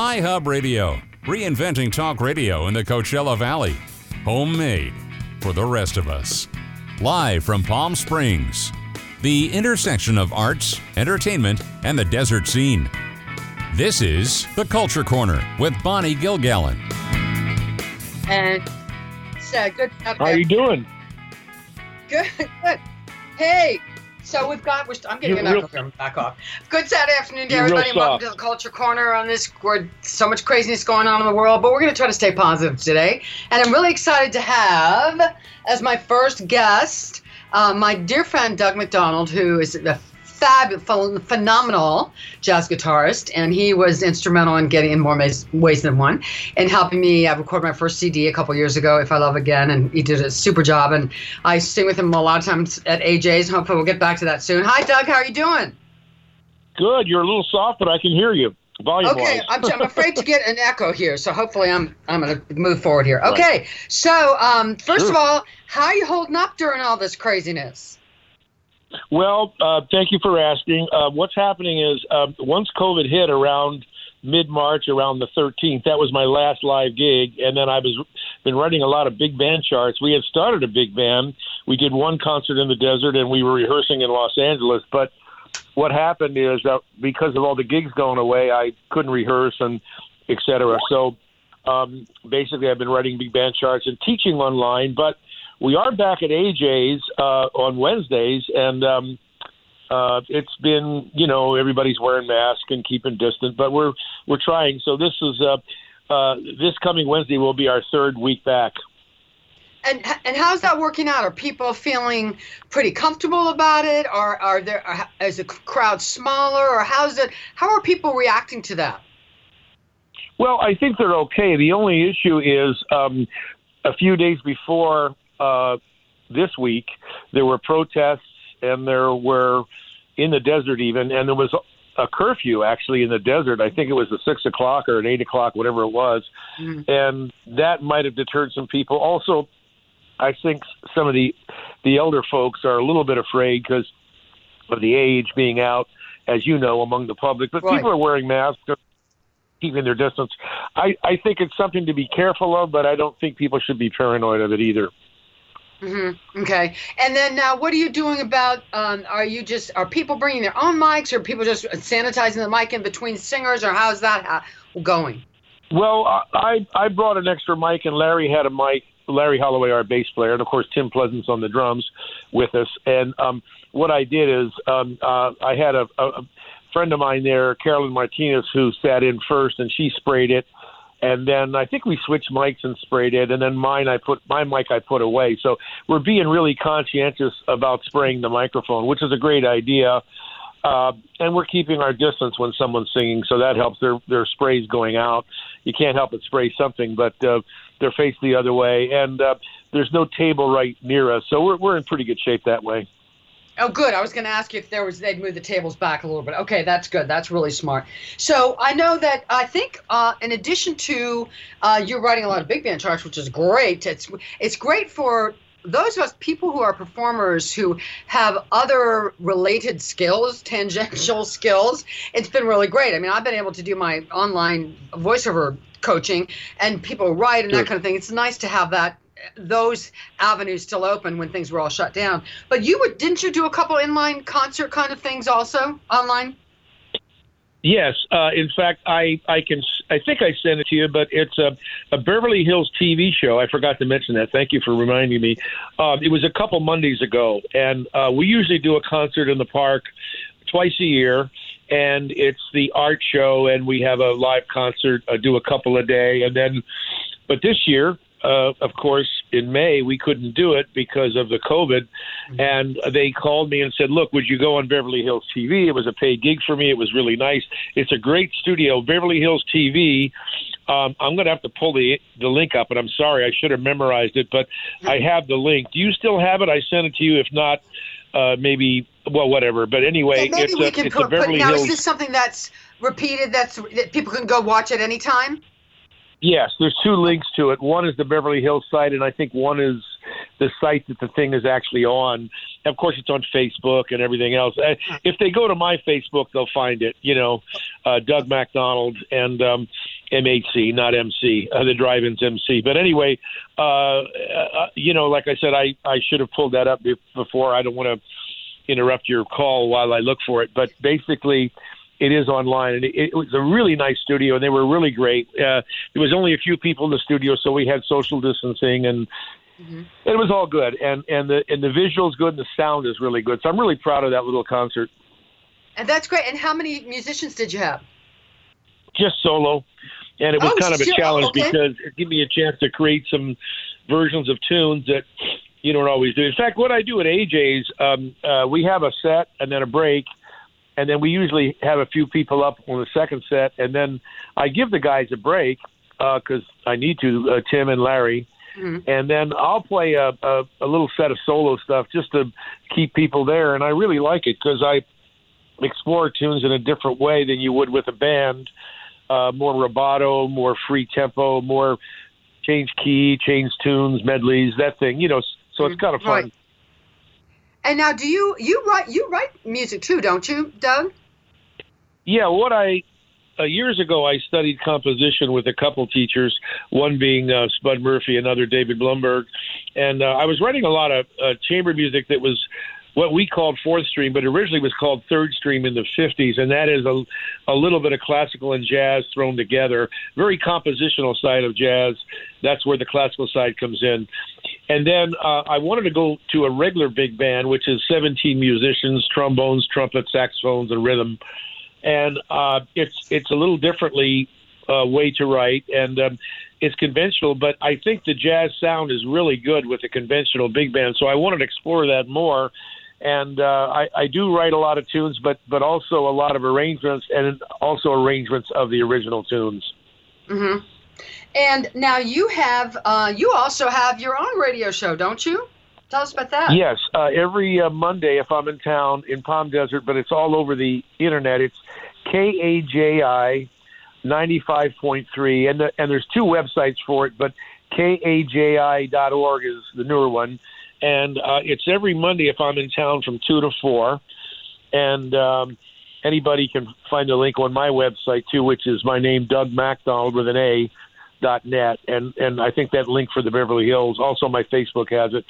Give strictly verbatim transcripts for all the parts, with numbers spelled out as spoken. iHub Radio, reinventing talk radio in the Coachella Valley. Homemade for the rest of us. Live from Palm Springs, the intersection of arts, entertainment, and the desert scene. This is The Culture Corner with Bonnie Gilgallen. And it's uh, good. How are you doing? Good, good. Hey, so we've got, we're, I'm getting real, back, off, back off. Good Saturday afternoon to everybody, and welcome to The Culture Corner on this, so much craziness going on in the world, but we're going to try to stay positive today. And I'm really excited to have, as my first guest, uh, my dear friend Doug MacDonald, who is the Fab, phenomenal jazz guitarist, and he was instrumental in getting in more ways than one and helping me uh, record my first C D a couple years ago, If I Love Again, and he did a super job, and I sing with him a lot of times at A J's. Hopefully we'll get back to that soon. Hi, Doug. How are you doing? Good. You're a little soft, but I can hear you. Volume okay, I'm, I'm afraid to get an echo here, so hopefully I'm I'm going to move forward here. Okay, right. so um, first sure. of all, how are you holding up during all this craziness? Well, uh, thank you for asking. Uh, what's happening is uh, once COVID hit around mid-March, around the thirteenth, that was my last live gig. And then I was been writing a lot of big band charts. We had started a big band. We did one concert in the desert, and we were rehearsing in Los Angeles. But what happened is that because of all the gigs going away, I couldn't rehearse and et cetera. So um, basically I've been writing big band charts and teaching online, but we are back at A J's uh, on Wednesdays, and um, uh, it's been, you know, everybody's wearing masks and keeping distance, but we're we're trying. So this is uh, uh, this coming Wednesday will be our third week back. And and how's that working out? Are people feeling pretty comfortable about it? Are are there are, is the crowd smaller, or how's it? How are people reacting to that? Well, I think they're okay. The only issue is um, a few days before. Uh, this week, there were protests, and there were in the desert even, and there was a curfew actually in the desert. I think it was a six o'clock or an eight o'clock, whatever it was, mm-hmm. and that might have deterred some people. Also, I think some of the the elder folks are a little bit afraid because of the age being out, as you know, among the public. But right. people are wearing masks, keeping their distance. I, I think it's something to be careful of, but I don't think people should be paranoid of it either. Mm-hmm. Okay. And then now, what are you doing about, um, are you just, are people bringing their own mics, or people just sanitizing the mic in between singers, or how's that going? Well, I, I brought an extra mic, and Larry had a mic, Larry Holloway, our bass player, and of course, Tim Pleasance on the drums with us. And, um, what I did is, um, uh, I had a, a friend of mine there, Carolyn Martinez, who sat in first, and she sprayed it. And then I think we switched mics and sprayed it. And then mine, I put my mic, I put away. So we're being really conscientious about spraying the microphone, which is a great idea. Uh, and we're keeping our distance when someone's singing, so that helps. Their their spray's going out. You can't help but spray something, but uh, they're faced the other way. And uh, there's no table right near us, so we're we're in pretty good shape that way. Oh, good. I was going to ask you if there was, they'd move the tables back a little bit. Okay, that's good. That's really smart. So I know that I think uh, in addition to uh, you're writing a lot of big band charts, which is great. It's it's great for those of us people who are performers who have other related skills, tangential skills. It's been really great. I mean, I've been able to do my online voiceover coaching, and people write and that kind of thing. It's nice to have that. Those avenues still open when things were all shut down. But you would, didn't you do a couple inline concert kind of things also online? Yes. Uh, in fact, I, I can, I think I sent it to you, but it's a, a Beverly Hills T V show. I forgot to mention that. Thank you for reminding me. Um, it was a couple Mondays ago, and uh, we usually do a concert in the park twice a year. And it's the art show, and we have a live concert, uh, do a couple a day. And then, but this year, Uh, of course, in May, we couldn't do it because of the COVID. Mm-hmm. And they called me and said, look, would you go on Beverly Hills T V? It was a paid gig for me. It was really nice. It's a great studio. Beverly Hills T V, um, I'm going to have to pull the the link up, and I'm sorry. I should have memorized it, but mm-hmm. I have the link. Do you still have it? I sent it to you. If not, uh, maybe, well, whatever. But anyway, yeah, maybe it's, we a, can it's put, a Beverly put, now, Hills. Now, is this something that's repeated, that's, that people can go watch at any time? Yes, there's two links to it. One is the Beverly Hills site, and I think one is the site that the thing is actually on. Of course, it's on Facebook and everything else. If they go to my Facebook, they'll find it, you know, uh, Doug MacDonald and um, M H C, not M C, uh, the Drive-In's M C. But anyway, uh, uh, you know, like I said, I, I should have pulled that up before. I don't want to interrupt your call while I look for it. But basically, it is online, and it, it was a really nice studio, and they were really great. Uh, there was only a few people in the studio, so we had social distancing, and mm-hmm. it was all good. And and the and the visual's good, and the sound is really good. So I'm really proud of that little concert. And that's great. And how many musicians did you have? Just solo, and it was oh, kind of a challenge oh, okay. because it gave me a chance to create some versions of tunes that you don't always do. In fact, what I do at A J's, um, uh, we have a set and then a break. And then we usually have a few people up on the second set. And then I give the guys a break because uh, I need to, uh, Tim and Larry. Mm-hmm. And then I'll play a, a, a little set of solo stuff just to keep people there. And I really like it because I explore tunes in a different way than you would with a band. Uh, more rubato, more free tempo, more change key, change tunes, medleys, that thing. You know, so it's kind of fun. Right. And now, do you you write you write music too, don't you, Doug? Yeah. What I uh, years ago I studied composition with a couple teachers, one being uh, Spud Murphy, another David Blumberg, and uh, I was writing a lot of uh, chamber music that was what we called fourth stream, but originally was called third stream in the fifties, and that is a, a little bit of classical and jazz thrown together, very compositional side of jazz. That's where the classical side comes in. And then uh, I wanted to go to a regular big band, which is seventeen musicians, trombones, trumpets, saxophones, and rhythm. And uh, it's it's a little differently uh, way to write, and um, it's conventional, but I think the jazz sound is really good with a conventional big band, so I wanted to explore that more. And uh, I, I do write a lot of tunes, but but also a lot of arrangements, and also arrangements of the original tunes. Mm-hmm. And now you have uh, you also have your own radio show, don't you? Tell us about that. Yes, uh, every uh, Monday if I'm in town in Palm Desert, but it's all over the internet. It's K A J I ninety-five point three, and the, and there's two websites for it, but K A J I dot org is the newer one. And uh, it's every Monday if I'm in town from two to four. And um, anybody can find a link on my website, too, which is my name, Doug MacDonald, with an A, dot net. And, and I think that link for the Beverly Hills, also my Facebook has it.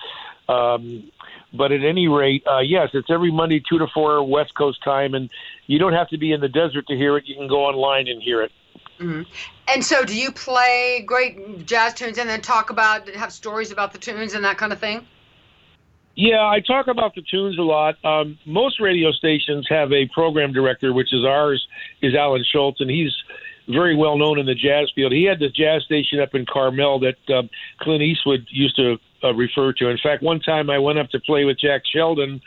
Um, but at any rate, uh, yes, it's every Monday, two to four West Coast time. And you don't have to be in the desert to hear it. You can go online and hear it. Mm-hmm. And so do you play great jazz tunes and then talk about, have stories about the tunes and that kind of thing? Yeah, I talk about the tunes a lot. Um, most radio stations have a program director, which is ours, is Alan Schultz, and he's very well known in the jazz field. He had the jazz station up in Carmel that um, Clint Eastwood used to uh, refer to. In fact, one time I went up to play with Jack Sheldon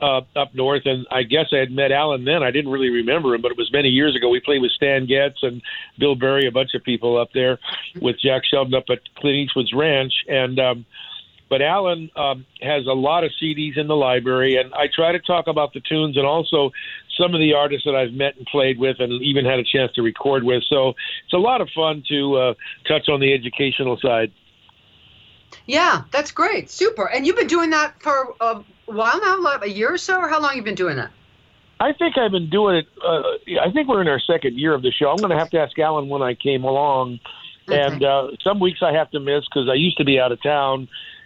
uh, up north, and I guess I had met Alan then. I didn't really remember him, but it was many years ago. We played with Stan Getz and Bill Berry, a bunch of people up there with Jack Sheldon up at Clint Eastwood's ranch, and um But Alan um, has a lot of C Ds in the library, and I try to talk about the tunes and also some of the artists that I've met and played with and even had a chance to record with. So it's a lot of fun to uh, touch on the educational side. Yeah, that's great. Super. And you've been doing that for a while now, like a year or so, or how long have you been doing that? I think I've been doing it. Uh, I think we're in our second year of the show. I'm going to have to ask Alan when I came along. Okay. And uh, some weeks I have to miss because I used to be out of town.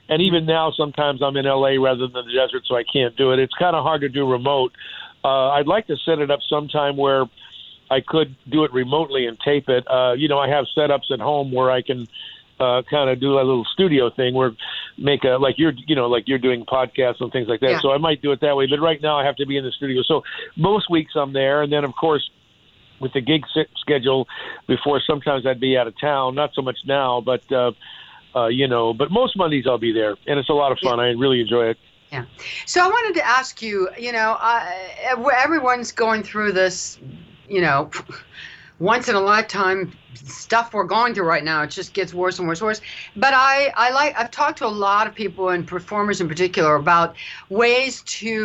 And even now, sometimes I'm in L A rather than the desert, so I can't do it. It's kind of hard to do remote. Uh, I'd like to set it up sometime where I could do it remotely and tape it. Uh, you know, I have setups at home where I can uh, kind of do a little studio thing where make a like you're you know like you're doing podcasts and things like that. Yeah. So I might do it that way. But right now, I have to be in the studio. So most weeks I'm there, and then of course, with the gig schedule, before sometimes I'd be out of town. Not so much now, but. Uh, Uh, you know, but most Mondays I'll be there, and it's a lot of fun. Yeah. I really enjoy it. Yeah. So I wanted to ask you, you know, uh, everyone's going through this, you know, once-in-a-lifetime stuff we're going through right now. It just gets worse and worse and worse. But I, I like, I've talked to a lot of people, and performers in particular, about ways to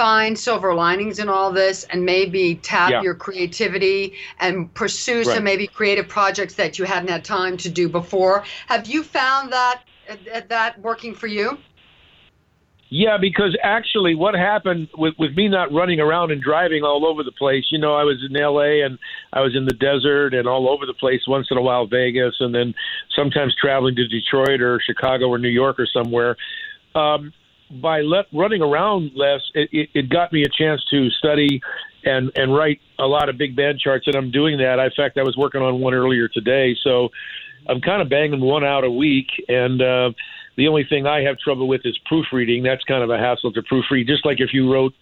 find silver linings in all this and maybe tap yeah. your creativity and pursue right. some maybe creative projects that you hadn't had time to do before. Have you found that at that working for you? Yeah, because actually what happened with, with me not running around and driving all over the place, you know, I was in L A and I was in the desert and all over the place, once in a while Vegas, and then sometimes traveling to Detroit or Chicago or New York or somewhere. Um, by let, running around less, it, it, it got me a chance to study and, and write a lot of big band charts, and I'm doing that. In fact, I was working on one earlier today, so I'm kind of banging one out a week, and uh, the only thing I have trouble with is proofreading. That's kind of a hassle to proofread. Just like if you wrote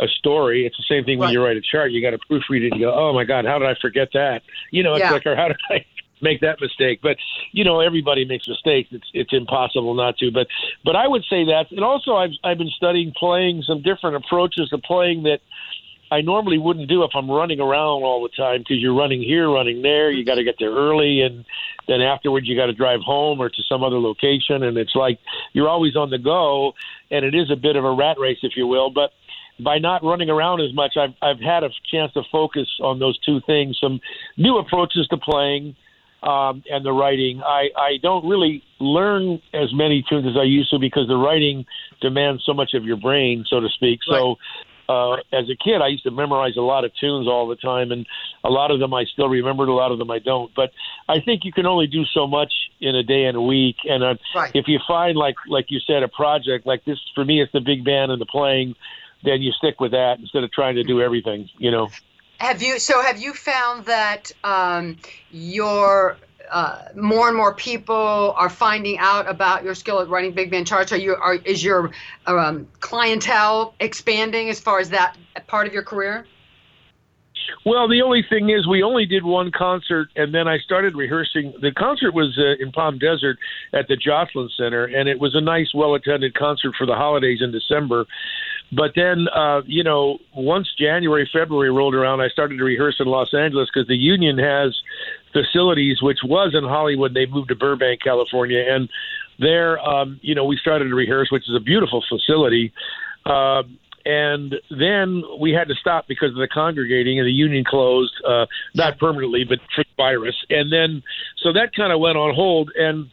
a story, it's the same thing when right. you write a chart. You got to proofread it and go, oh, my God, how did I forget that? You know, it's yeah. like, or how did I make that mistake? But, you know, everybody makes mistakes. It's it's impossible not to. But but I would say that. And also I've I've been studying playing, some different approaches to playing that I normally wouldn't do if I'm running around all the time, because you're running here, running there. You got to get there early, and then afterwards you got to drive home or to some other location. And it's like you're always on the go, and it is a bit of a rat race, if you will. But by not running around as much, I've I've had a chance to focus on those two things, some new approaches to playing um, and the writing. I, I don't really learn as many tunes as I used to because the writing demands so much of your brain, so to speak. So. Right. Uh, as a kid, I used to memorize a lot of tunes all the time, and a lot of them I still remembered, a lot of them I don't. But I think you can only do so much in a day and a week. And uh, right. if you find, like like you said, a project like this, for me, it's the big band and the playing, then you stick with that instead of trying to do everything, you know. Have you so have you found that um, your uh, more and more people are finding out about your skill at writing big band charts? Are you are is your um, clientele expanding as far as that part of your career? Well, the only thing is, we only did one concert, and then I started rehearsing. The concert was uh, in Palm Desert at the Joslin Center, and it was a nice, well-attended concert for the holidays in December. But then, uh, you know, once January, February rolled around, I started to rehearse in Los Angeles because the union has facilities, which was in Hollywood. They moved to Burbank, California, and there, um, you know, we started to rehearse, which is a beautiful facility. Uh, And then we had to stop because of the congregating, and the union closed, uh, not permanently, but for the virus. And then, so that kind of went on hold, and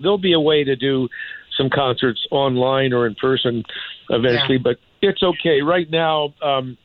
there'll be a way to do some concerts online or in person eventually, yeah. but it's okay. Right now, um,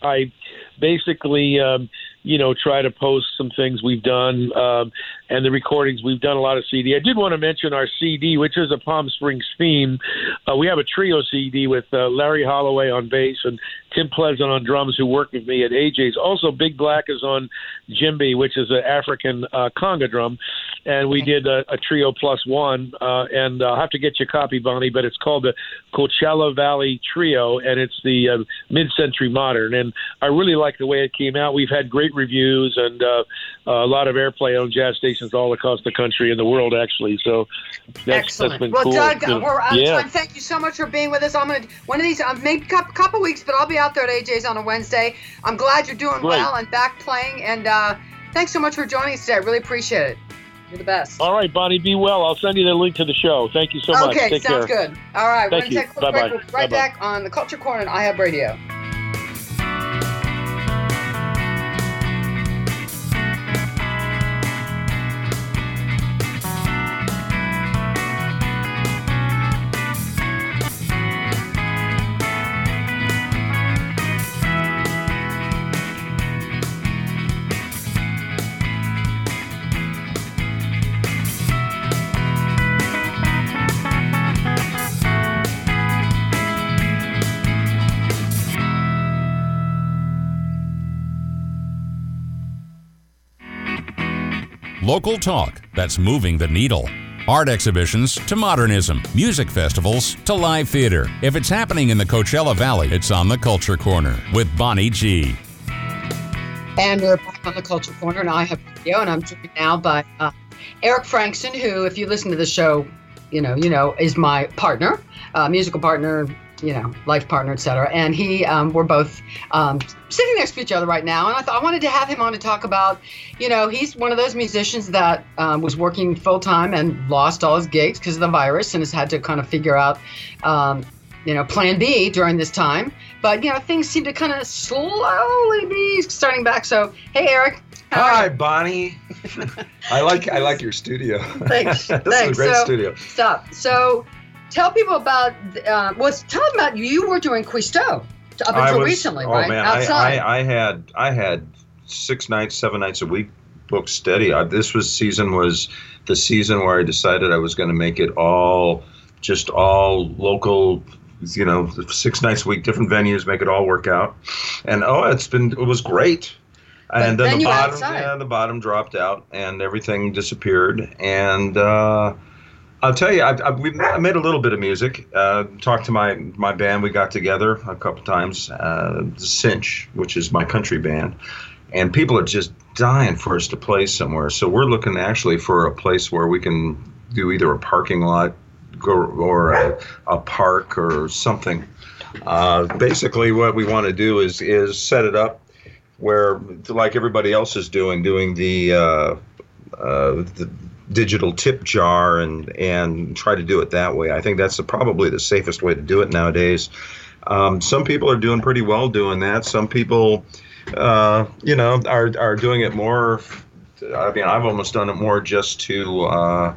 I basically, um, you know, try to post some things we've done um, and the recordings. We've done a lot of C D. I did want to mention our C D, which is a Palm Springs theme. Uh, we have a trio C D with uh, Larry Holloway on bass and Tim Pleasant on drums, who worked with me at A J's. Also, Big Black is on djembe, which is an African uh, conga drum. And we okay. did a, a trio plus one. Uh, and I'll have to get you a copy, Bonnie, but it's called the Coachella Valley Trio, and it's the uh, mid-century modern. And I really like the way it came out. We've had great reviews and uh, a lot of airplay on jazz stations all across the country and the world, actually. So that's, Excellent. that's been well, cool. Well, Doug, to, we're out yeah. of time. Thank you so much for being with us. I'm going to one of these, um, maybe a couple weeks, but I'll be out there at A J's on a Wednesday. I'm glad you're doing Great. well and back playing. And uh, thanks so much for joining us today. I really appreciate it. You're the best. All right, Bonnie, be well. I'll send you the link to the show. Thank you so okay, much. Okay, sounds care. good. All right, Thank we're going to take a quick break. We'll be right Bye-bye. back on the Culture Corner on iHub Radio. Local talk that's moving the needle. Art exhibitions to modernism, music festivals to live theater. If it's happening in the Coachella Valley, it's on the Culture Corner with Bonnie G. And we're back on the Culture Corner, and I have video, and I'm joined now by uh, Eric Frankson, who, if you listen to the show, you know, you know, is my partner, uh, musical partner, you know, life partner, et cetera. And he, um, we're both um, sitting next to each other right now. And I thought I wanted to have him on to talk about, you know, he's one of those musicians that um, was working full time and lost all his gigs because of the virus and has had to kind of figure out, um, you know, plan B during this time. But, you know, things seem to kind of slowly be starting back. So, hey, Eric, Hi, Bonnie. I like I like your studio. Thanks. this Thanks. is a great so, studio. Stop. So, tell people about uh, well, tell them about you. You were doing Cousteau up until I was, recently, oh, right? Man, Outside. I, I, I had I had six nights, seven nights a week booked steady. I, this was season was the season where I decided I was going to make it all just all local. You know, six nights a week, different venues, make it all work out. And oh, it's been it was great. But and then, then the bottom, yeah, the bottom dropped out, and everything disappeared. And uh, I'll tell you, I, I, we I made a little bit of music. Uh, talked to my, my band. We got together a couple times. Uh, Cinch, which is my country band, and people are just dying for us to play somewhere. So we're looking actually for a place where we can do either a parking lot or a, a park or something. Uh, basically, what we want to do is is set it up where, like everybody else is doing, doing the, uh, uh, the digital tip jar and and try to do it that way. I think that's the, probably the safest way to do it nowadays. Um, some people are doing pretty well doing that. Some people, uh, you know, are are doing it more. I mean, I've almost done it more just to uh,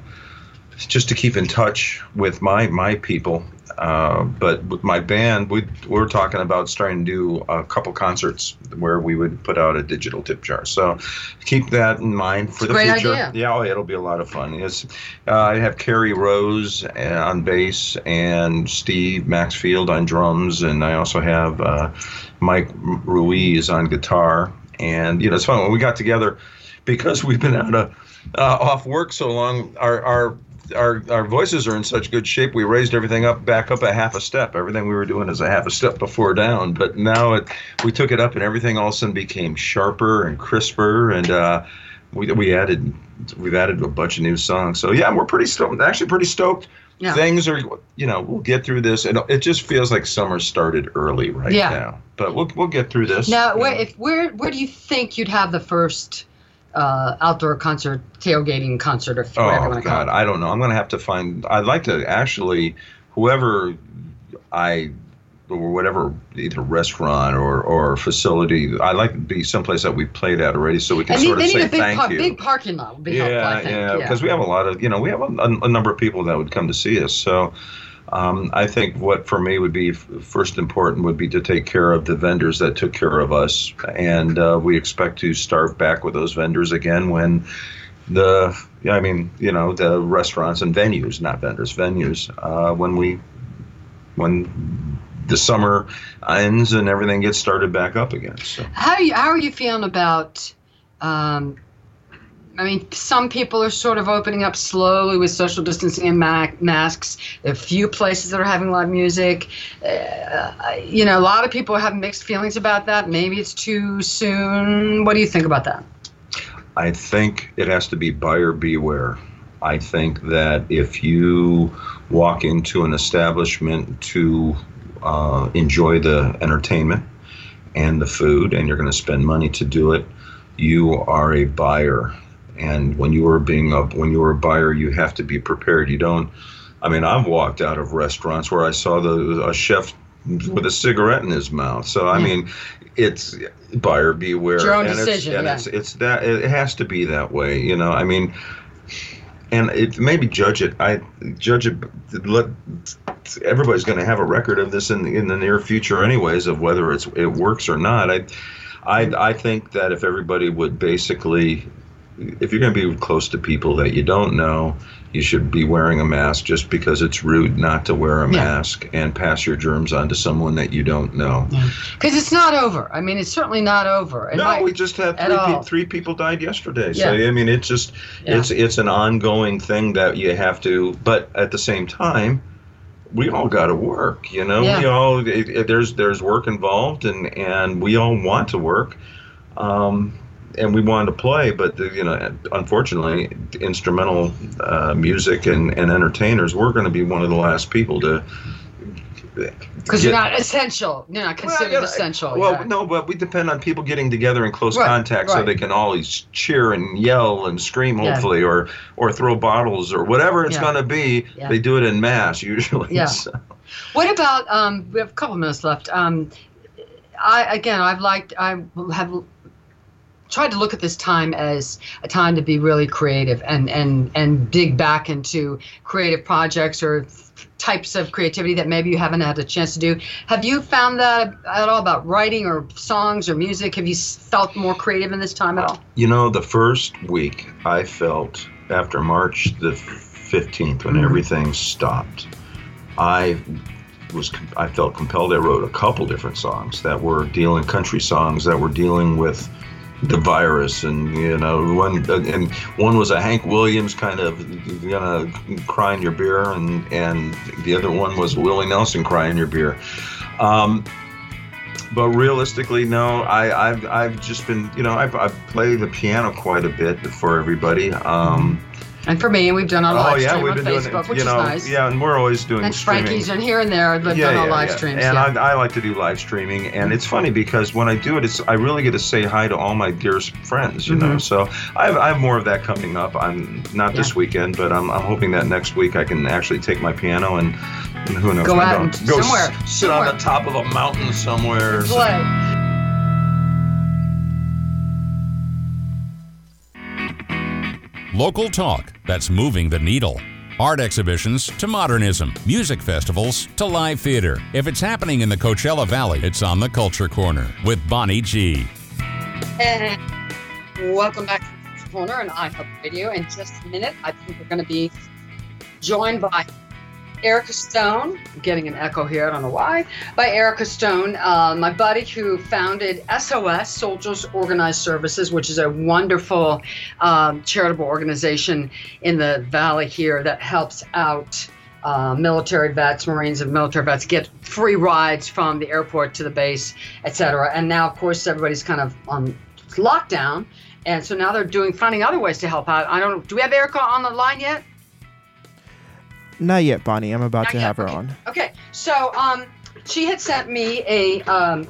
just to keep in touch with my my people. Uh, but with my band, we, we were talking about starting to do a couple concerts where we would put out a digital tip jar. So keep that in mind for it's the a great future. Idea. Yeah, oh, it'll be a lot of fun. It's, uh, I have Carrie Rose on bass and Steve Maxfield on drums, and I also have uh, Mike Ruiz on guitar. And you know, it's fun when we got together because we've been out of uh, off work so long. Our our Our our voices are in such good shape. We raised everything up, back up a half a step. Everything we were doing is a half a step before down. But now it, we took it up, and everything all of a sudden became sharper and crisper. And uh, we we added we've added a bunch of new songs. So yeah, we're pretty stoked. Actually, pretty stoked. Yeah. Things are, you know, we'll get through this, and it just feels like summer started early right yeah. now. But we'll we'll get through this. Now, where, if where where do you think you'd have the first? Uh, outdoor concert, tailgating concert, or whatever. Oh God, I don't know. I'm going to have to find. I'd like to actually, whoever I or whatever, either restaurant or, or facility, I'd like to be someplace that we played at already, so we can and sort they, of they say need a big thank par- you. Big parking lot would be yeah, helpful. I think. Yeah, yeah, because we have a lot of, you know, we have a, a number of people that would come to see us. So um, I think what for me would be f- first important would be to take care of the vendors that took care of us, and uh, we expect to start back with those vendors again when the, I mean, you know, the restaurants and venues, not vendors, venues, uh, when we, when the summer ends and everything gets started back up again. So how are you, how are you feeling about? Um, I mean, some people are sort of opening up slowly with social distancing and ma- masks. There are a few places that are having live music. Uh, you know, a lot of people have mixed feelings about that. Maybe it's too soon. What do you think about that? I think it has to be buyer beware. I think that if you walk into an establishment to uh, enjoy the entertainment and the food, and you're going to spend money to do it, you are a buyer. And when you are being a when you are a buyer, you have to be prepared. You don't. I mean, I've walked out of restaurants where I saw the a chef with a cigarette in his mouth. So I yeah. mean, it's buyer beware. It's your own and decision. It's, and yeah. it's, it's that it has to be that way. You know, I mean, and it maybe judge it. I judge it. Let everybody's going to have a record of this in the, in the near future, anyways, of whether it's it works or not. I, I, I think that if everybody would basically. If you're going to be close to people that you don't know, you should be wearing a mask just because it's rude not to wear a yeah. mask and pass your germs on to someone that you don't know. Because yeah. it's not over. I mean, it's certainly not over. And no, I, we just had three, pe- three people died yesterday. So, yeah. I mean, it's just yeah. it's it's an ongoing thing that you have to. But at the same time, we all got to work, you know. Yeah. We all it, it, there's there's work involved, and, and we all want to work. Um And we wanted to play, but the, you know, unfortunately, instrumental uh, music and, and entertainers, we're going to be one of the last people to. Because you're not essential. You're not considered well, yeah, essential. Well, yeah. no, but we depend on people getting together in close right, contact right. so they can always cheer and yell and scream, hopefully, yeah. or or throw bottles or whatever it's yeah. going to be. Yeah. They do it in mass usually. Yeah. So. What about? Um, we have a couple minutes left. Um, I again, I've liked. I have. tried to look at this time as a time to be really creative and and and dig back into creative projects or types of creativity that maybe you haven't had a chance to do. Have you found that at all about writing or songs or music? Have you felt more creative in this time at all? You know, the first week I felt, after March the fifteenth, when everything stopped, I was I felt compelled. I wrote a couple different songs that were dealing country songs that were dealing with the virus, and you know, one and one was a Hank Williams kind of you know, crying your beer, and and the other one was Willie Nelson crying your beer. Um, but realistically, no, I I've, I've just been you know I've I've played the piano quite a bit for everybody. Um, And for me, we've done our live oh, yeah, stream on Facebook, it, which know, is nice. Yeah, and we're always doing and streaming. And Frankie's in here and there, but yeah, done our yeah, live yeah. streams. And yeah. I, I like to do live streaming, and it's funny because when I do it, it's I really get to say hi to all my dearest friends, you mm-hmm. know. So I have, I have more of that coming up. I'm not yeah. this weekend, but I'm, I'm hoping that next week I can actually take my piano and, and who knows? Go out and go somewhere. S- sit somewhere. on the top of a mountain somewhere. Play. Somewhere. Local talk that's moving the needle. Art exhibitions to modernism, music festivals to live theater. If it's happening in the Coachella Valley, it's on the Culture Corner with Bonnie G. And welcome back to the Culture Corner on iHub Radio. In just a minute, I think we're going to be joined by Erica Stone, I'm getting an echo here, I don't know why, by Erica Stone, uh, my buddy who founded S O S, Soldiers Organized Services, which is a wonderful um, charitable organization in the Valley here that helps out uh, military vets, Marines and military vets get free rides from the airport to the base, et cetera. And now, of course, everybody's kind of on lockdown, and so now they're doing finding other ways to help out. I don't. Do we have Erica on the line yet? Not yet, Bonnie. I'm about Not to yet. have her okay. on. Okay. So um, she had sent me a um,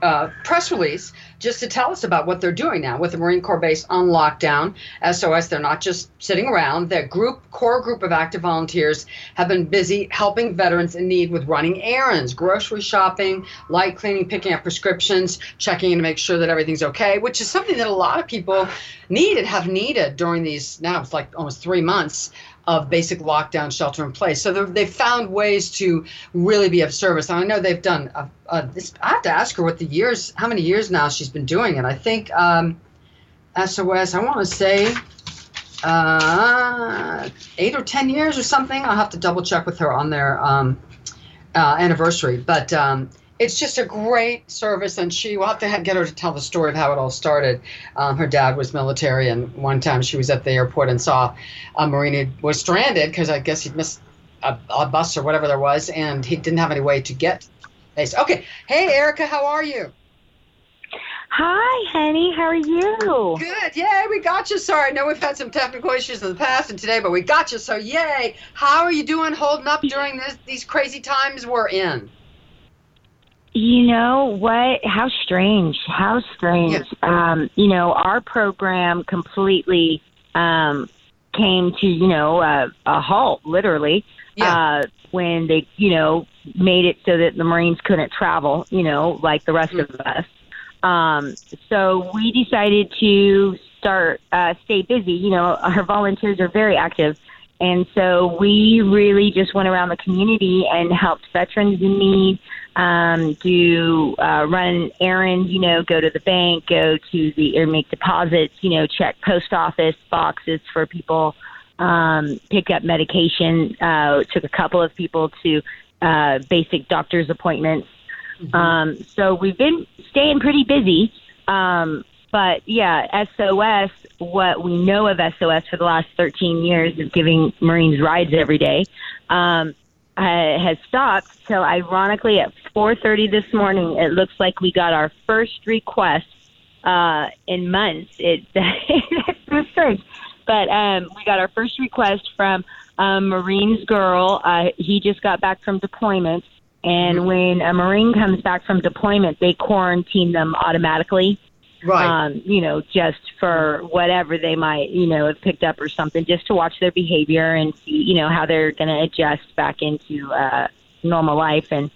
uh, press release just to tell us about what they're doing now with the Marine Corps base on lockdown. S O S, they're not just sitting around. Their group, core group of active volunteers have been busy helping veterans in need with running errands, grocery shopping, light cleaning, picking up prescriptions, checking in to make sure that everything's okay, which is something that a lot of people needed, have needed during these, now it's like almost three months, of basic lockdown shelter in place. So they've found ways to really be of service. And I know they've done, a, a, this, I have to ask her what the years, how many years now she's been doing it. I think um, S O S, I want to say uh, eight or ten years or something. I'll have to double check with her on their um, uh, anniversary. But um, it's just a great service, and she will have to get her to tell the story of how it all started. Um, her dad was military, and one time she was at the airport and saw a Marine who was stranded because I guess he'd missed a, a bus or whatever there was, and he didn't have any way to get. Okay. Hey, Erica, how are you? Hi, Henny. How are you? Good. Yay, we got you. Sorry, I know we've had some technical issues in the past and today, but we got you, so yay. How are you doing holding up during this, these crazy times we're in? You know what? How strange. How strange. Yes. Um, you know, our program completely um, came to, you know, uh, a halt, literally, yeah. uh, when they, you know, made it so that the Marines couldn't travel, you know, like the rest mm-hmm. of us. Um, so we decided to start, uh, stay busy. You know, our volunteers are very active. And so we really just went around the community and helped veterans in need, um, do, uh, run errands, you know, go to the bank, go to the, or make deposits, you know, check post office boxes for people, um, pick up medication, uh, took a couple of people to, uh, basic doctor's appointments. Mm-hmm. Um, so we've been staying pretty busy, um, but, yeah, S O S, what we know of S O S for the last thirteen years of giving Marines rides every day, um, uh, has stopped. So, ironically, at four thirty this morning, it looks like we got our first request uh, in months. It, it's so strange. But um, we got our first request from a Marine's girl. Uh, he just got back from deployment. And when a Marine comes back from deployment, they quarantine them automatically. Right. Um, you know, just for whatever they might, you know, have picked up or something, just to watch their behavior and see, you know, how they're going to adjust back into uh, normal life. And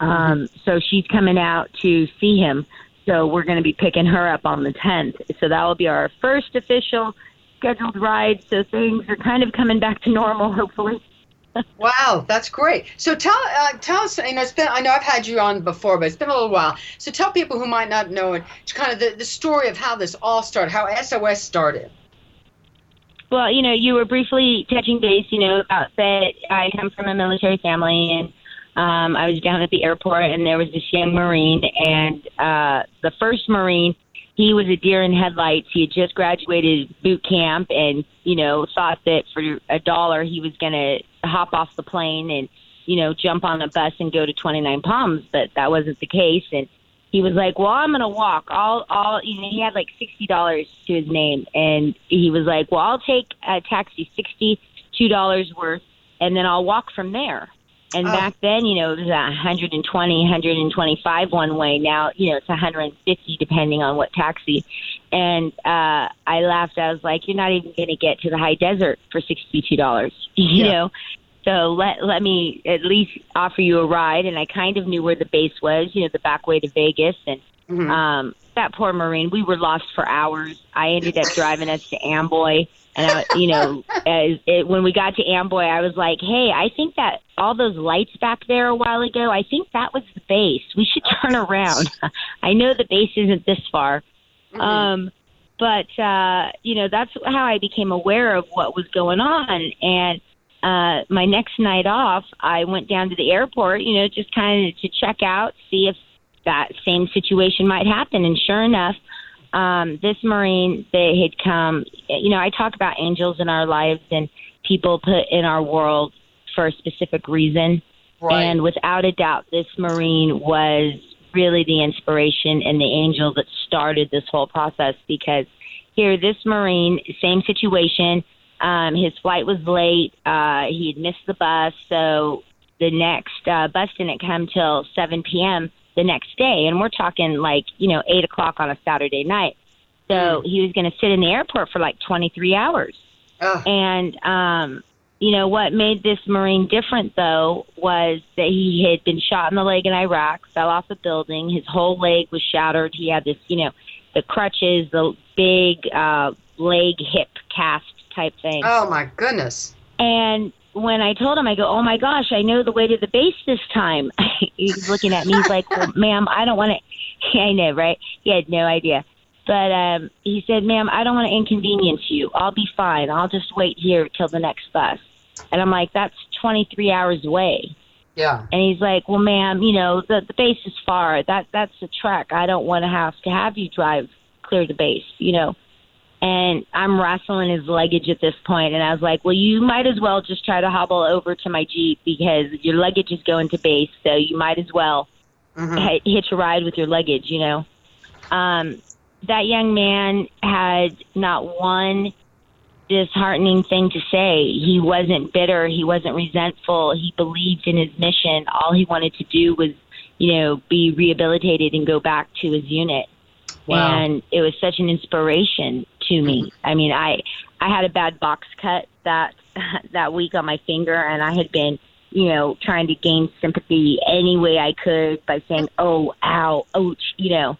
um, mm-hmm. so she's coming out to see him. So we're going to be picking her up on the tenth. So that will be our first official scheduled ride. So things are kind of coming back to normal, hopefully. Wow, that's great. So tell uh, tell us, you know, it's been, I know I've had you on before, but it's been a little while. So tell people who might not know it, kind of the, the story of how this all started, how S O S started. Well, you know, you were briefly touching base, you know, about that I come from a military family, and um, I was down at the airport, and there was this young Marine, and uh, the first Marine, he was a deer in headlights. He had just graduated boot camp and, you know, thought that for a dollar he was going to hop off the plane and, you know, jump on a bus and go to twenty-nine Palms, but that wasn't the case. And he was like, well, I'm going to walk. I'll, I'll, you know, he had like sixty dollars to his name. And he was like, well, I'll take a taxi, sixty-two dollars worth, and then I'll walk from there. And oh. back then, you know, it was one hundred twenty, one hundred twenty-five one way. Now, you know, it's one hundred fifty depending on what taxi. And uh, I laughed. I was like, you're not even going to get to the high desert for sixty-two dollars, you yeah. know. So let let me at least offer you a ride. And I kind of knew where the base was, you know, the back way to Vegas. And mm-hmm. um, that poor Marine, we were lost for hours. I ended up driving us to Amboy. And, I, you know, as it, when we got to Amboy, I was like, hey, I think that all those lights back there a while ago, I think that was the base. We should turn around. I know the base isn't this far. Mm-hmm. Um, but, uh, you know, that's how I became aware of what was going on. And uh, my next night off, I went down to the airport, you know, just kind of to check out, see if that same situation might happen. And sure enough, Um, this Marine, they had come, you know, I talk about angels in our lives and people put in our world for a specific reason. Right. And without a doubt, this Marine was really the inspiration and the angel that started this whole process, because here, this Marine, same situation. Um, his flight was late. Uh, he had missed the bus. So the next uh, bus didn't come till seven p.m. the next day, and we're talking like, you know, eight o'clock on a Saturday night. So mm. he was going to sit in the airport for like twenty-three hours. Ugh. And, um, you know, what made this Marine different, though, was that he had been shot in the leg in Iraq, fell off a building. His whole leg was shattered. He had this, you know, the crutches, the big uh, leg hip cast type thing. Oh, my goodness. And when I told him, I go, oh, my gosh, I know the way to the base this time. He's looking at me. He's like, well, ma'am, I don't want to. I know, right? He had no idea. But um, he said, ma'am, I don't want to inconvenience you. I'll be fine. I'll just wait here till the next bus. And I'm like, that's twenty-three hours away. Yeah. And he's like, well, ma'am, you know, the, the base is far. That That's a trek. I don't want to have to have you drive clear the base, you know. And I'm wrestling his luggage at this point. And I was like, well, you might as well just try to hobble over to my Jeep, because your luggage is going to base. So you might as well mm-hmm. h- hitch a ride with your luggage, you know. Um, that young man had not one disheartening thing to say. He wasn't bitter. He wasn't resentful. He believed in his mission. All he wanted to do was, you know, be rehabilitated and go back to his unit. Wow. And it was such an inspiration to me. I mean, I I had a bad box cut that that week on my finger, and I had been, you know, trying to gain sympathy any way I could by saying, oh, ow, ouch, you know.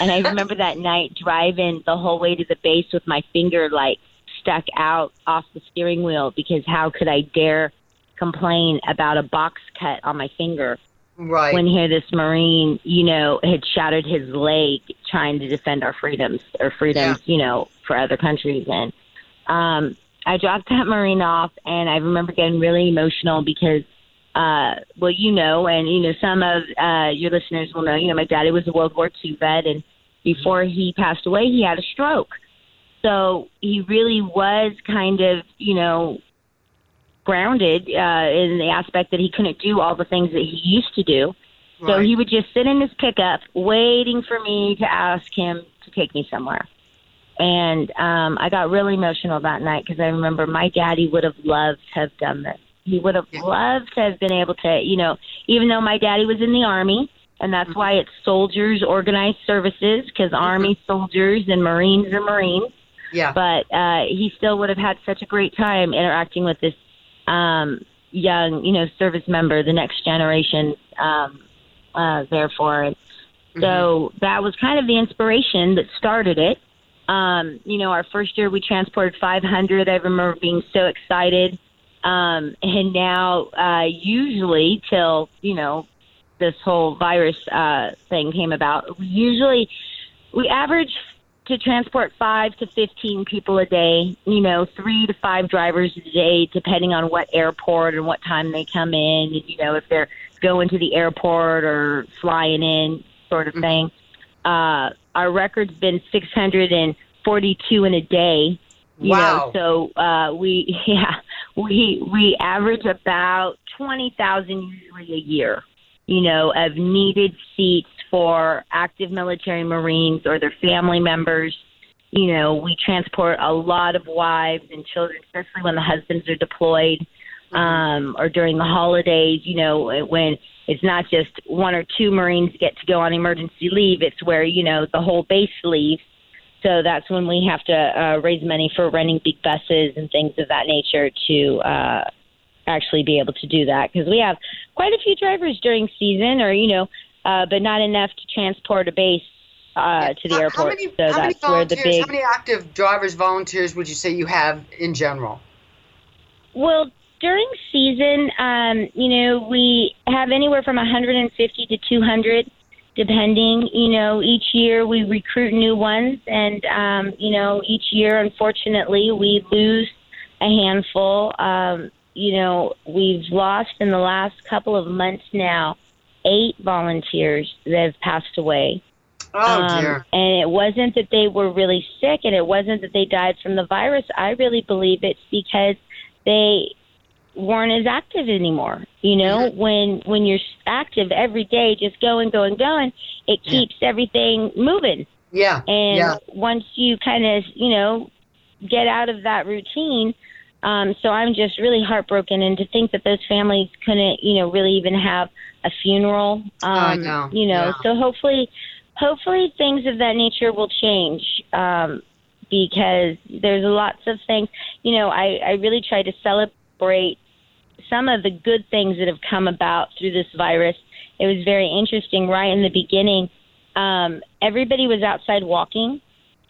And I remember that night driving the whole way to the base with my finger, like, stuck out off the steering wheel, because how could I dare complain about a box cut on my finger? Right. When here this Marine, you know, had shattered his leg trying to defend our freedoms or freedoms, yeah. you know, for other countries. And um, I dropped that Marine off, and I remember getting really emotional because, uh, well, you know, and, you know, some of uh, your listeners will know, you know, my daddy was a World War Two vet, and before he passed away, he had a stroke. So he really was kind of, you know, grounded uh, in the aspect that he couldn't do all the things that he used to do. Right. So he would just sit in his pickup waiting for me to ask him to take me somewhere. And um, I got really emotional that night, because I remember my daddy would have loved to have done this. He would have yeah. loved to have been able to, you know, even though my daddy was in the Army, and that's mm-hmm. why it's Soldiers Organized Services, because mm-hmm. Army soldiers and Marines are Marines. Yeah. But uh, he still would have had such a great time interacting with this Um, young, you know, service member, the next generation, um, uh, therefore. Mm-hmm. So that was kind of the inspiration that started it. Um, you know, our first year we transported five hundred. I remember being so excited. Um, and now uh, usually till, you know, this whole virus uh, thing came about, we usually we average to transport five to fifteen people a day, you know, three to five drivers a day, depending on what airport and what time they come in, you know, if they're going to the airport or flying in sort of thing. Uh, our record's been six hundred forty-two in a day. You wow. know, so uh, we, yeah, we, we average about twenty thousand usually a year, you know, of needed seats for active military Marines or their family members. You know, we transport a lot of wives and children, especially when the husbands are deployed um, or during the holidays, you know, when it's not just one or two Marines get to go on emergency leave. It's where, you know, the whole base leaves. So that's when we have to uh, raise money for renting big buses and things of that nature to uh, actually be able to do that. Because we have quite a few drivers during season or, you know, uh, but not enough to transport a base uh, to the uh, airport. How many, so how that's many where the big. How many active drivers, volunteers would you say you have in general? Well, during season, um, you know, we have anywhere from one hundred fifty to two hundred. Depending, you know, each year we recruit new ones, and, um, you know, each year, unfortunately, we lose a handful. Um, you know, we've lost in the last couple of months now eight volunteers that have passed away. Oh, dear. Um, and it wasn't that they were really sick, and it wasn't that they died from the virus. I really believe it's because they weren't as active anymore. You know, when when you're active every day, just going, going, going, it keeps yeah. everything moving. Yeah. And yeah. once you kind of, you know, get out of that routine, um, so I'm just really heartbroken. And to think that those families couldn't, you know, really even have a funeral, um, I know. you know, yeah. so hopefully, hopefully things of that nature will change. Um, because there's lots of things, you know, I, I really try to celebrate some of the good things that have come about through this virus. It was very interesting right in the beginning. Um, everybody was outside walking,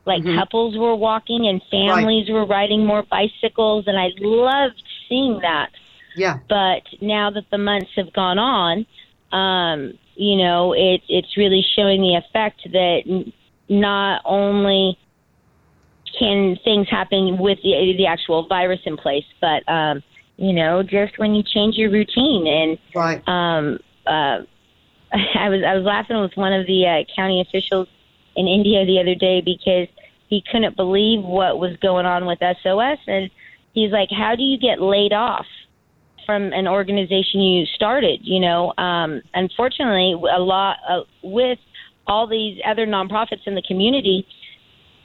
like mm-hmm. couples were walking and families right. were riding more bicycles. And I loved seeing that. Yeah. But now that the months have gone on, um, you know, it, it's really showing the effect that n- not only can things happen with the, the actual virus in place, but, um, you know, just when you change your routine. And right. um, uh, I was I was laughing with one of the uh, county officials in India the other day because he couldn't believe what was going on with S O S. And he's like, how do you get laid off from an organization you started? You know, um, unfortunately, a lot uh, with all these other nonprofits in the community,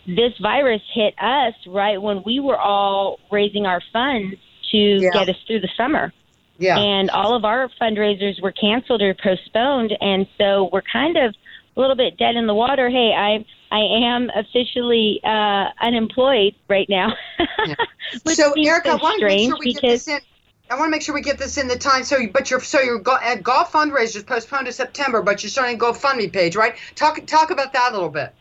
this virus hit us right when we were all raising our funds to yeah. get us through the summer. Yeah. And all of our fundraisers were canceled or postponed. And so we're kind of a little bit dead in the water. Hey, I I am officially uh, unemployed right now. yeah. So, Erica, so I want to make sure we get this in. I want to make sure we get this in the time. So, but your so your golf fundraiser is postponed to September, but you're starting a GoFundMe page, right? Talk talk about that a little bit.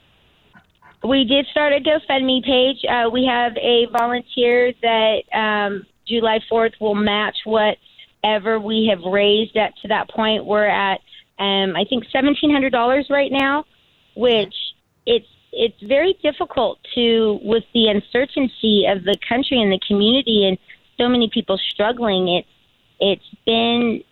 We did start a GoFundMe page. Uh, we have a volunteer that um, July fourth will match whatever we have raised up to that point. We're at, um, I think, seventeen hundred dollars right now, which it's it's very difficult to, with the uncertainty of the country and the community and so many people struggling. It, it's been,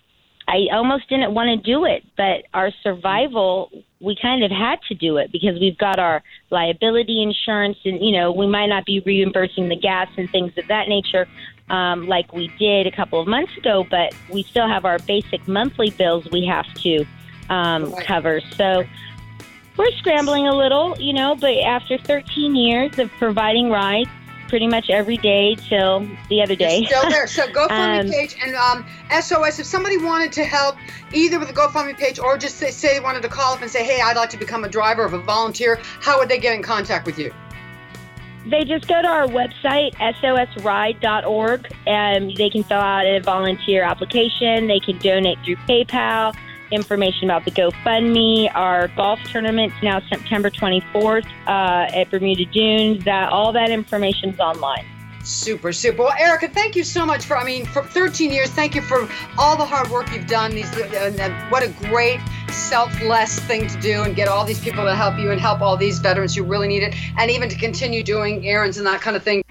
I almost didn't want to do it, but our survival, we kind of had to do it because we've got our liability insurance and, you know, we might not be reimbursing the gas and things of that nature um, like we did a couple of months ago, but we still have our basic monthly bills we have to um, cover. So we're scrambling a little, you know, but after thirteen years of providing rides, pretty much every day till the other day. You're still there. So GoFundMe um, page and um, S O S. If somebody wanted to help either with the GoFundMe page or just say, say they wanted to call up and say, hey, I'd like to become a driver or a volunteer, how would they get in contact with you? They just go to our website, S O S ride dot org, and they can fill out a volunteer application. They can donate through PayPal. information about the GoFundMe, our golf tournament now September twenty-fourth uh, at Bermuda Dunes. That all that information's online. Super, super. Well, Erica, thank you so much for, I mean, for thirteen years, thank you for all the hard work you've done. These, uh, what a great selfless thing to do and get all these people to help you and help all these veterans who really need it, and even to continue doing errands and that kind of thing.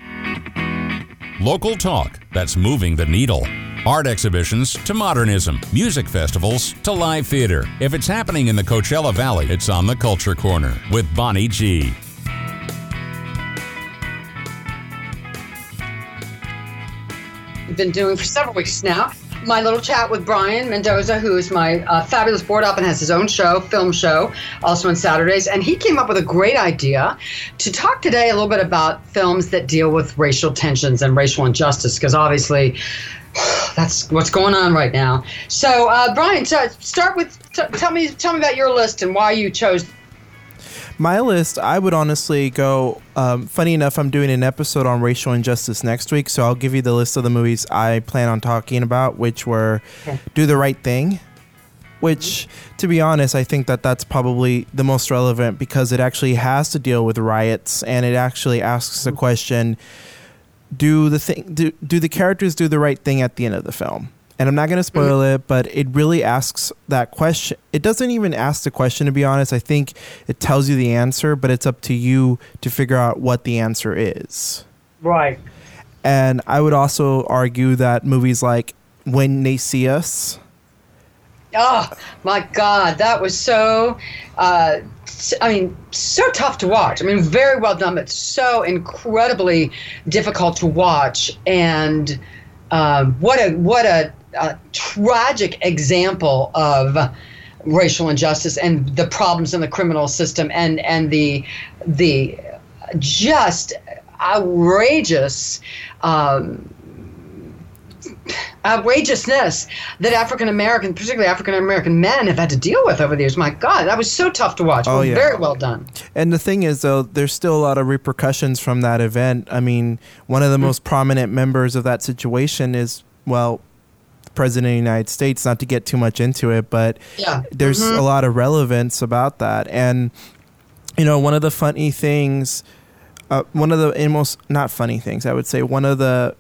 Local talk that's moving the needle. Art exhibitions to modernism, music festivals to live theater. If it's happening in the Coachella Valley, it's on the Culture Corner with Bonnie G. Been doing for several weeks now, my little chat with Brian Mendoza, who is my uh, fabulous board op and has his own show, film show, also on Saturdays. And he came up with a great idea to talk today a little bit about films that deal with racial tensions and racial injustice, because obviously that's what's going on right now. So, uh, Brian, so start with t- tell me tell me about your list and why you chose. My list, I would honestly go, um, funny enough, I'm doing an episode on racial injustice next week, so I'll give you the list of the movies I plan on talking about, which were okay. Do the Right Thing, which, to be honest, I think that that's probably the most relevant because it actually has to deal with riots, and it actually asks the question, do the thing, do, do the characters do the right thing at the end of the film? And I'm not going to spoil it, but it really asks that question. It doesn't even ask the question, to be honest. I think it tells you the answer, but it's up to you to figure out what the answer is. Right. And I would also argue that movies like When They See Us. Oh, my God. That was so, uh, I mean, so tough to watch. I mean, very well done, but so incredibly difficult to watch. And uh, what a what a... a tragic example of racial injustice and the problems in the criminal system and, and the the just outrageous um, outrageousness that African American, particularly African American men, have had to deal with over the years. My God, that was so tough to watch. Oh, well, yeah. Very well done. And the thing is, though, there's still a lot of repercussions from that event. I mean, one of the mm-hmm. most prominent members of that situation is, well, President of the United States, not to get too much into it, but yeah. there's mm-hmm. a lot of relevance about that. And, you know, one of the funny things, uh, one of the most, not funny things, I would say, one of the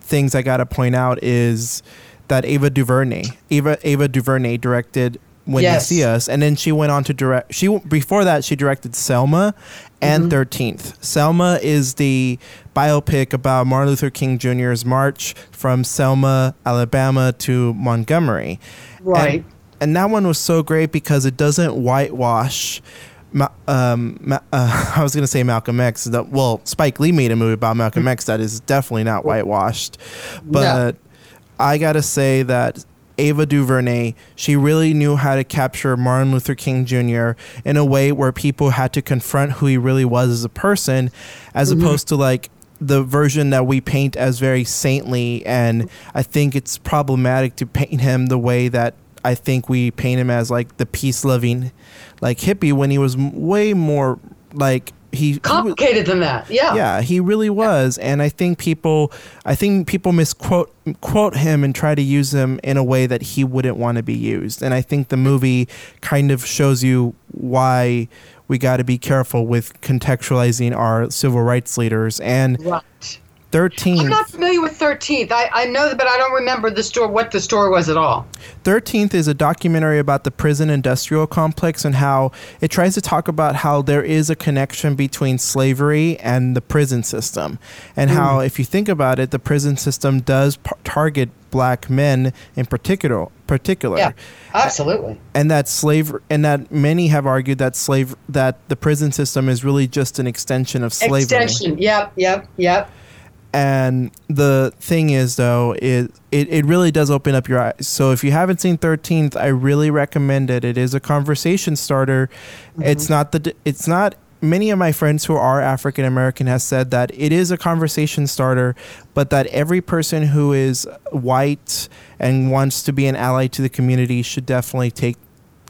things I got to point out is that Ava DuVernay, Ava, Ava DuVernay directed When yes. You See Us, and then she went on to direct, she before that, she directed Selma and mm-hmm. thirteenth. Selma is the biopic about Martin Luther King Junior's march from Selma, Alabama to Montgomery. Right. And, and that one was so great because it doesn't whitewash. Um, uh, I was going to say Malcolm X. That, well, Spike Lee made a movie about Malcolm mm-hmm. X that is definitely not whitewashed. But no. I got to say that Ava DuVernay, she really knew how to capture Martin Luther King Junior in a way where people had to confront who he really was as a person, as mm-hmm. opposed to like the version that we paint as very saintly. And I think it's problematic to paint him the way that I think we paint him as like the peace-loving, like hippie, when he was way more like he complicated he was, than that. Yeah, yeah, he really was. And I think people, I think people misquote quote him and try to use him in a way that he wouldn't want to be used. And I think the movie kind of shows you why we got to be careful with contextualizing our civil rights leaders. And right. thirteenth. I'm not familiar with thirteenth. I, I know, but I don't remember the story, what the story was at all. thirteenth is a documentary about the prison industrial complex and how it tries to talk about how there is a connection between slavery and the prison system. And mm. how, if you think about it, the prison system does par- target black men in particular particular yeah, absolutely. And that slave and that many have argued that slave that the prison system is really just an extension of slavery. Extension. Yep, yep, yep. And the thing is, though, is it, it really does open up your eyes. So if you haven't seen thirteenth, I really recommend it. It is a conversation starter. Mm-hmm. It's not the it's not many of my friends who are African American has said that it is a conversation starter, but that every person who is white and wants to be an ally to the community should definitely take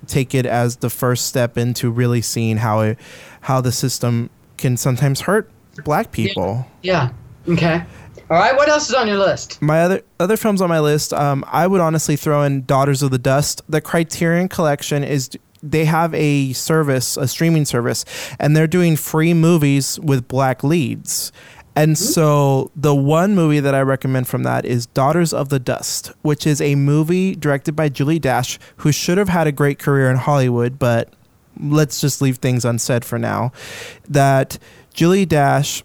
take it as the first step into really seeing how it, how the system can sometimes hurt black people. Yeah. yeah. Okay. All right, what else is on your list? My other other films on my list, um, I would honestly throw in Daughters of the Dust. The Criterion Collection is... they have a service, a streaming service, and they're doing free movies with black leads. And so the one movie that I recommend from that is Daughters of the Dust, which is a movie directed by Julie Dash, who should have had a great career in Hollywood, but let's just leave things unsaid for now. That Julie Dash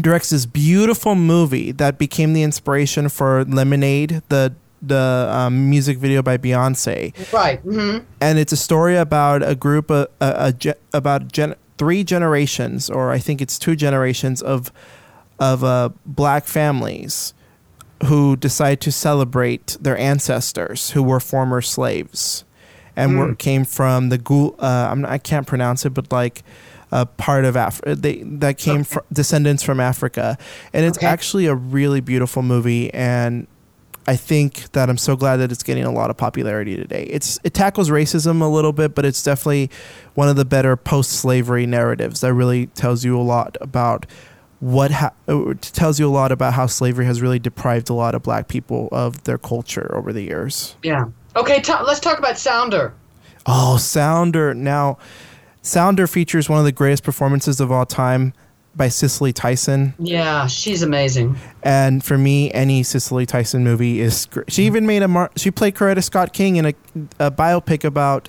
directs this beautiful movie that became the inspiration for Lemonade, the the um, music video by Beyonce. Right. Mm-hmm. And it's a story about a group of, uh, a, about gen- three generations, or I think it's two generations of, of uh, black families who decide to celebrate their ancestors who were former slaves and mm. were, came from the Gul, uh, I'm not, I can't pronounce it, but like a uh, part of Africa that came okay. from descendants from Africa. And it's okay. actually a really beautiful movie. And I think that I'm so glad that it's getting a lot of popularity today. It's it tackles racism a little bit, but it's definitely one of the better post-slavery narratives that really tells you a lot about what ha- tells you a lot about how slavery has really deprived a lot of black people of their culture over the years. Yeah. Okay, t- let's talk about Sounder. Oh, Sounder. Now, Sounder features one of the greatest performances of all time by Cicely Tyson. Yeah, she's amazing. And for me, any Cicely Tyson movie is great. She even made a Mar- she played Coretta Scott King in a, a biopic about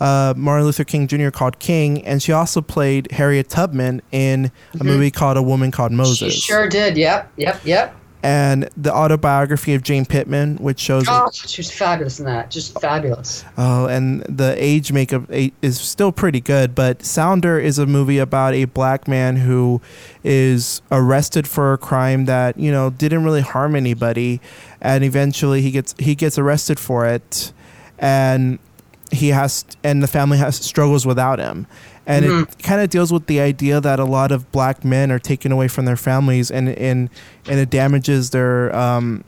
uh, Martin Luther King Junior called King, and she also played Harriet Tubman in mm-hmm. a movie called A Woman Called Moses. She sure did. Yep, yep, yep. And the autobiography of Jane Pittman, which shows... Oh, she was fabulous in that. Just fabulous. Oh, and the age makeup is still pretty good, but Sounder is a movie about a black man who is arrested for a crime that, you know, didn't really harm anybody, and eventually he gets he gets arrested for it, and he has and the family has struggles without him. And mm-hmm. it kind of deals with the idea that a lot of black men are taken away from their families, and and, and it damages their um,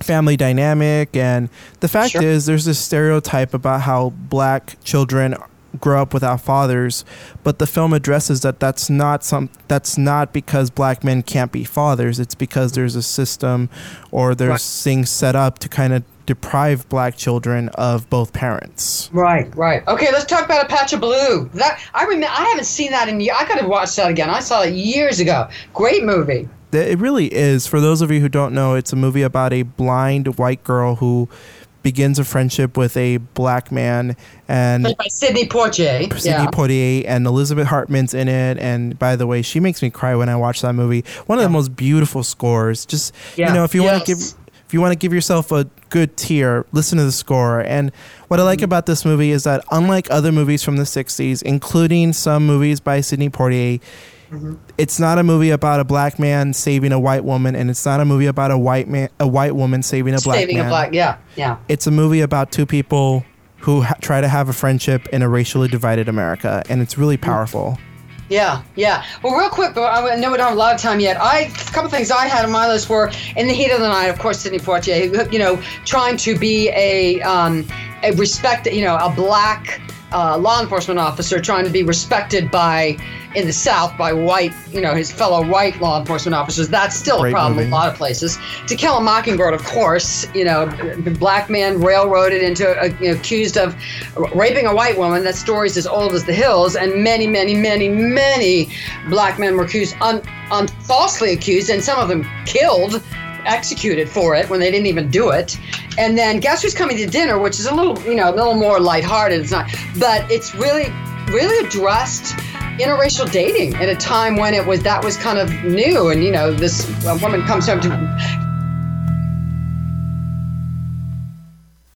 family dynamic. And the fact sure. is, there's this stereotype about how black children grow up without fathers, but the film addresses that that's not some that's not because black men can't be fathers. It's because there's a system, or there's right. things set up to kind of deprive black children of both parents. Right, right. Okay, let's talk about A Patch of Blue. That I remember. I haven't seen that in years. I got to watch that again. I saw it years ago. Great movie. It really is. For those of you who don't know, it's a movie about a blind white girl who begins a friendship with a black man, and played by Sidney Poitier. Sidney yeah. Poitier, and Elizabeth Hartman's in it. And by the way, she makes me cry when I watch that movie. One of yeah. the most beautiful scores. Just yeah. you know, if you yes. want to give. If you want to give yourself a good tear, listen to the score. And what I like about this movie is that, unlike other movies from the sixties, including some movies by Sidney Poitier, mm-hmm. it's not a movie about a black man saving a white woman, and it's not a movie about a white man, a white woman saving a black saving man. A black, yeah, yeah. It's a movie about two people who ha- try to have a friendship in a racially divided America, and it's really powerful. Mm-hmm. Yeah, yeah. Well, real quick, but I know we don't have a lot of time yet. I, a couple things I had on my list were In the Heat of the Night, of course, Sidney Poitier, you know, trying to be a, um, a respect, you know, a black uh, law enforcement officer trying to be respected by, in the South, by white, you know, his fellow white law enforcement officers. That's still Great a problem movie. In a lot of places. To Kill a Mockingbird, of course, you know, the black man railroaded into, a, you know, accused of raping a white woman. That story's as old as the hills, and many, many, many, many black men were accused, un, un, falsely accused, and some of them killed, executed for it when they didn't even do it. And then Guess Who's Coming to Dinner, which is a little, you know, a little more lighthearted. It's not, but it's really, really addressed interracial dating at a time when it was that was kind of new, and you know, this woman comes home to